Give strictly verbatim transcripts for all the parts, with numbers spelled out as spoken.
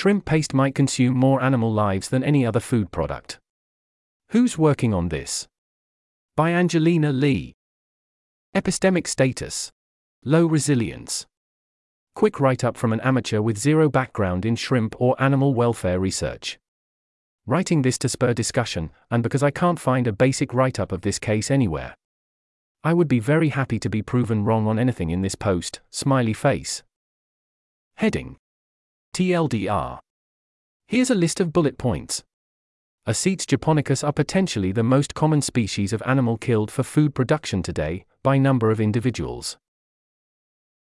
shrimp paste might consume more animal lives than any other food product. Who's working on this? By Angelina Li. Epistemic status: low resilience. Quick write-up from an amateur with zero background in shrimp or animal welfare research. Writing this to spur discussion, and because I can't find a basic write-up of this case anywhere. I would be very happy to be proven wrong on anything in this post, smiley face. Heading: T L D R. Here's a list of bullet points. Acetes japonicus are potentially the most common species of animal killed for food production today, by number of individuals.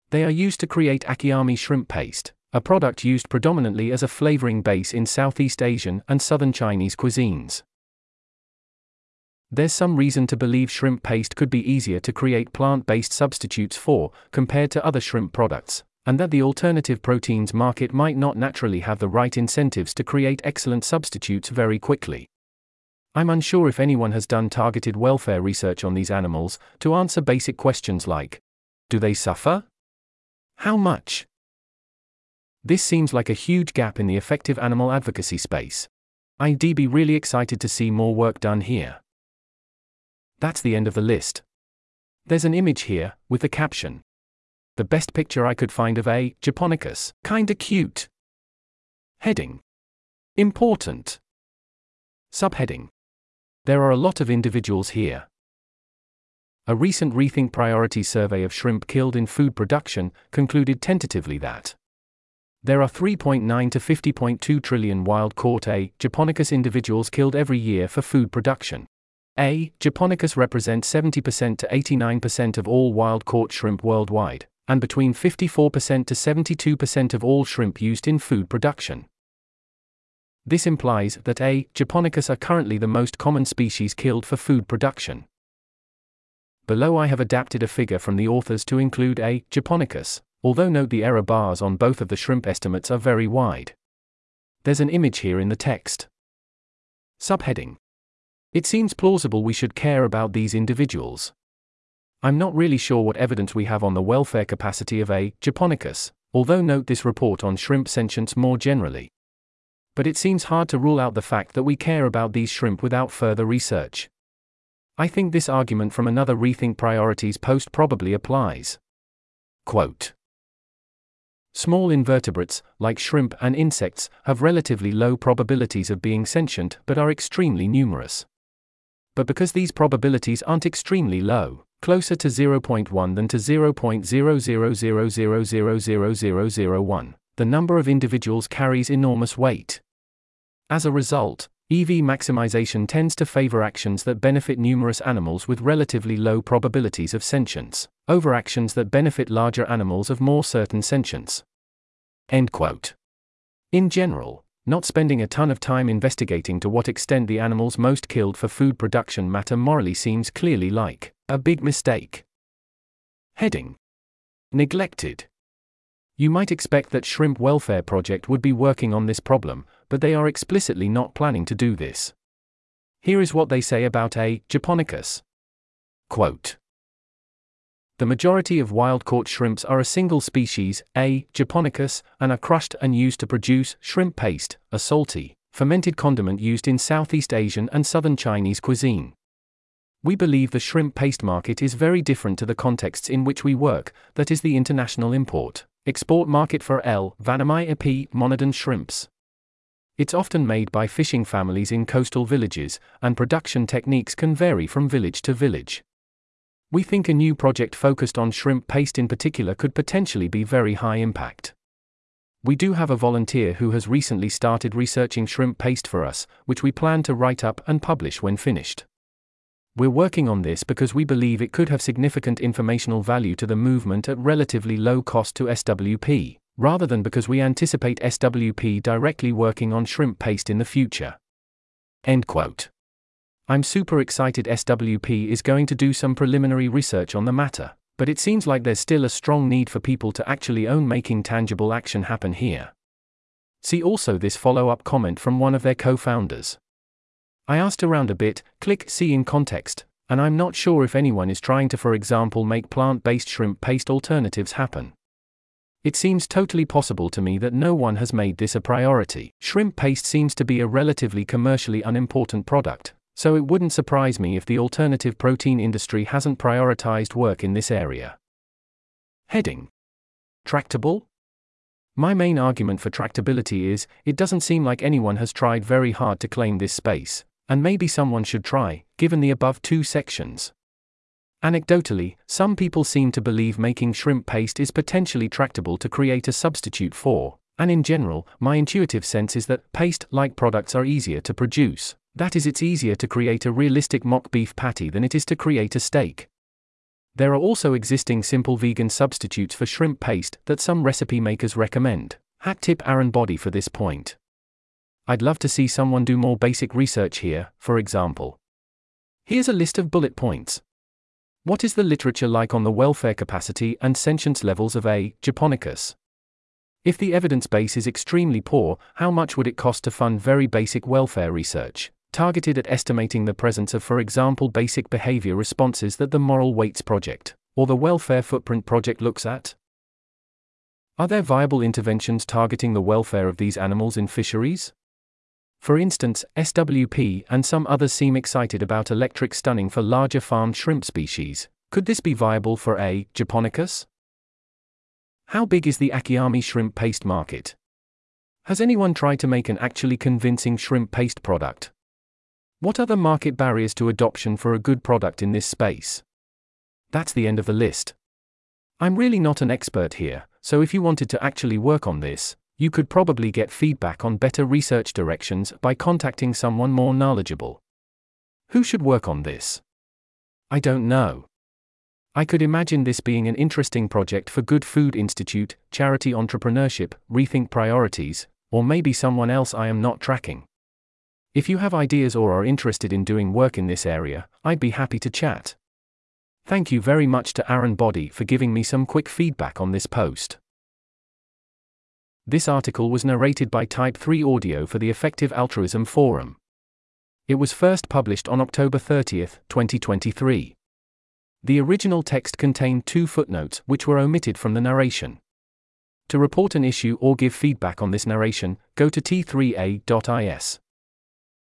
They are used to create akiami shrimp paste, a product used predominantly as a flavoring base in Southeast Asian and Southern Chinese cuisines. There's some reason to believe shrimp paste could be easier to create plant-based substitutes for, compared to other shrimp products, and that the alternative proteins market might not naturally have the right incentives to create excellent substitutes very quickly. I'm unsure if anyone has done targeted welfare research on these animals, to answer basic questions like, do they suffer? How much? This seems like a huge gap in the effective animal advocacy space. I'd be really excited to see more work done here. That's the end of the list. There's an image here, with the caption. The best picture I could find of a japonicus, kinda cute. Heading: Important. Subheading: There are a lot of individuals here. A recent Rethink Priorities survey of shrimp killed in food production concluded tentatively that there are three point nine to fifty point two trillion wild-caught A. japonicus individuals killed every year for food production. A. japonicus represents seventy percent to eighty-nine percent of all wild-caught shrimp worldwide, and between fifty-four percent to seventy-two percent of all shrimp used in food production. This implies that A. japonicus are currently the most common species killed for food production. Below I have adapted a figure from the authors to include A. japonicus, although note the error bars on both of the shrimp estimates are very wide. There's an image here in the text. Subheading: It seems plausible we should care about these individuals. I'm not really sure what evidence we have on the welfare capacity of A. japonicus, although note this report on shrimp sentience more generally. But it seems hard to rule out the fact that we care about these shrimp without further research. I think this argument from another Rethink Priorities post probably applies. Quote: Small invertebrates, like shrimp and insects, have relatively low probabilities of being sentient but are extremely numerous. But because these probabilities aren't extremely low, closer to zero point one than to zero point zero zero zero zero zero zero zero zero zero one, the number of individuals carries enormous weight. As a result, E V maximization tends to favor actions that benefit numerous animals with relatively low probabilities of sentience, over actions that benefit larger animals of more certain sentience. End quote. In general, not spending a ton of time investigating to what extent the animals most killed for food production matter morally seems clearly like a big mistake. Heading: Neglected. You might expect that Shrimp Welfare Project would be working on this problem, but they are explicitly not planning to do this. Here is what they say about A. japonicus. Quote: The majority of wild-caught shrimps are a single species, A. japonicus, and are crushed and used to produce shrimp paste, a salty, fermented condiment used in Southeast Asian and Southern Chinese cuisine. We believe the shrimp paste market is very different to the contexts in which we work, that is the international import, export market for L. vanamei and P. monodon shrimps. It's often made by fishing families in coastal villages, and production techniques can vary from village to village. We think a new project focused on shrimp paste in particular could potentially be very high impact. We do have a volunteer who has recently started researching shrimp paste for us, which we plan to write up and publish when finished. We're working on this because we believe it could have significant informational value to the movement at relatively low cost to S W P, rather than because we anticipate S W P directly working on shrimp paste in the future. End quote. I'm super excited S W P is going to do some preliminary research on the matter, but it seems like there's still a strong need for people to actually own making tangible action happen here. See also this follow-up comment from one of their co-founders. I asked around a bit, click see in context, and I'm not sure if anyone is trying to, for example, make plant-based shrimp paste alternatives happen. It seems totally possible to me that no one has made this a priority. Shrimp paste seems to be a relatively commercially unimportant product, so it wouldn't surprise me if the alternative protein industry hasn't prioritized work in this area. Heading: Tractable? My main argument for tractability is, it doesn't seem like anyone has tried very hard to claim this space, and maybe someone should try, given the above two sections. Anecdotally, some people seem to believe making shrimp paste is potentially tractable to create a substitute for, and in general, my intuitive sense is that paste-like products are easier to produce. That is, it's easier to create a realistic mock beef patty than it is to create a steak. There are also existing simple vegan substitutes for shrimp paste that some recipe makers recommend. Hat tip Aaron Body for this point. I'd love to see someone do more basic research here, for example. Here's a list of bullet points. What is the literature like on the welfare capacity and sentience levels of A. japonicus? If the evidence base is extremely poor, how much would it cost to fund very basic welfare research, targeted at estimating the presence of, for example, basic behavior responses that the Moral Weights Project, or the Welfare Footprint Project looks at? Are there viable interventions targeting the welfare of these animals in fisheries? For instance, S W P and some others seem excited about electric stunning for larger farmed shrimp species. Could this be viable for A. japonicus? How big is the akiami shrimp paste market? Has anyone tried to make an actually convincing shrimp paste product? What are the market barriers to adoption for a good product in this space? That's the end of the list. I'm really not an expert here, so if you wanted to actually work on this, you could probably get feedback on better research directions by contacting someone more knowledgeable. Who should work on this? I don't know. I could imagine this being an interesting project for Good Food Institute, Charity Entrepreneurship, Rethink Priorities, or maybe someone else I am not tracking. If you have ideas or are interested in doing work in this area, I'd be happy to chat. Thank you very much to Aaron Body for giving me some quick feedback on this post. This article was narrated by Type three Audio for the Effective Altruism Forum. It was first published on October thirtieth, twenty twenty-three. The original text contained two footnotes which were omitted from the narration. To report an issue or give feedback on this narration, go to T three A dot I S.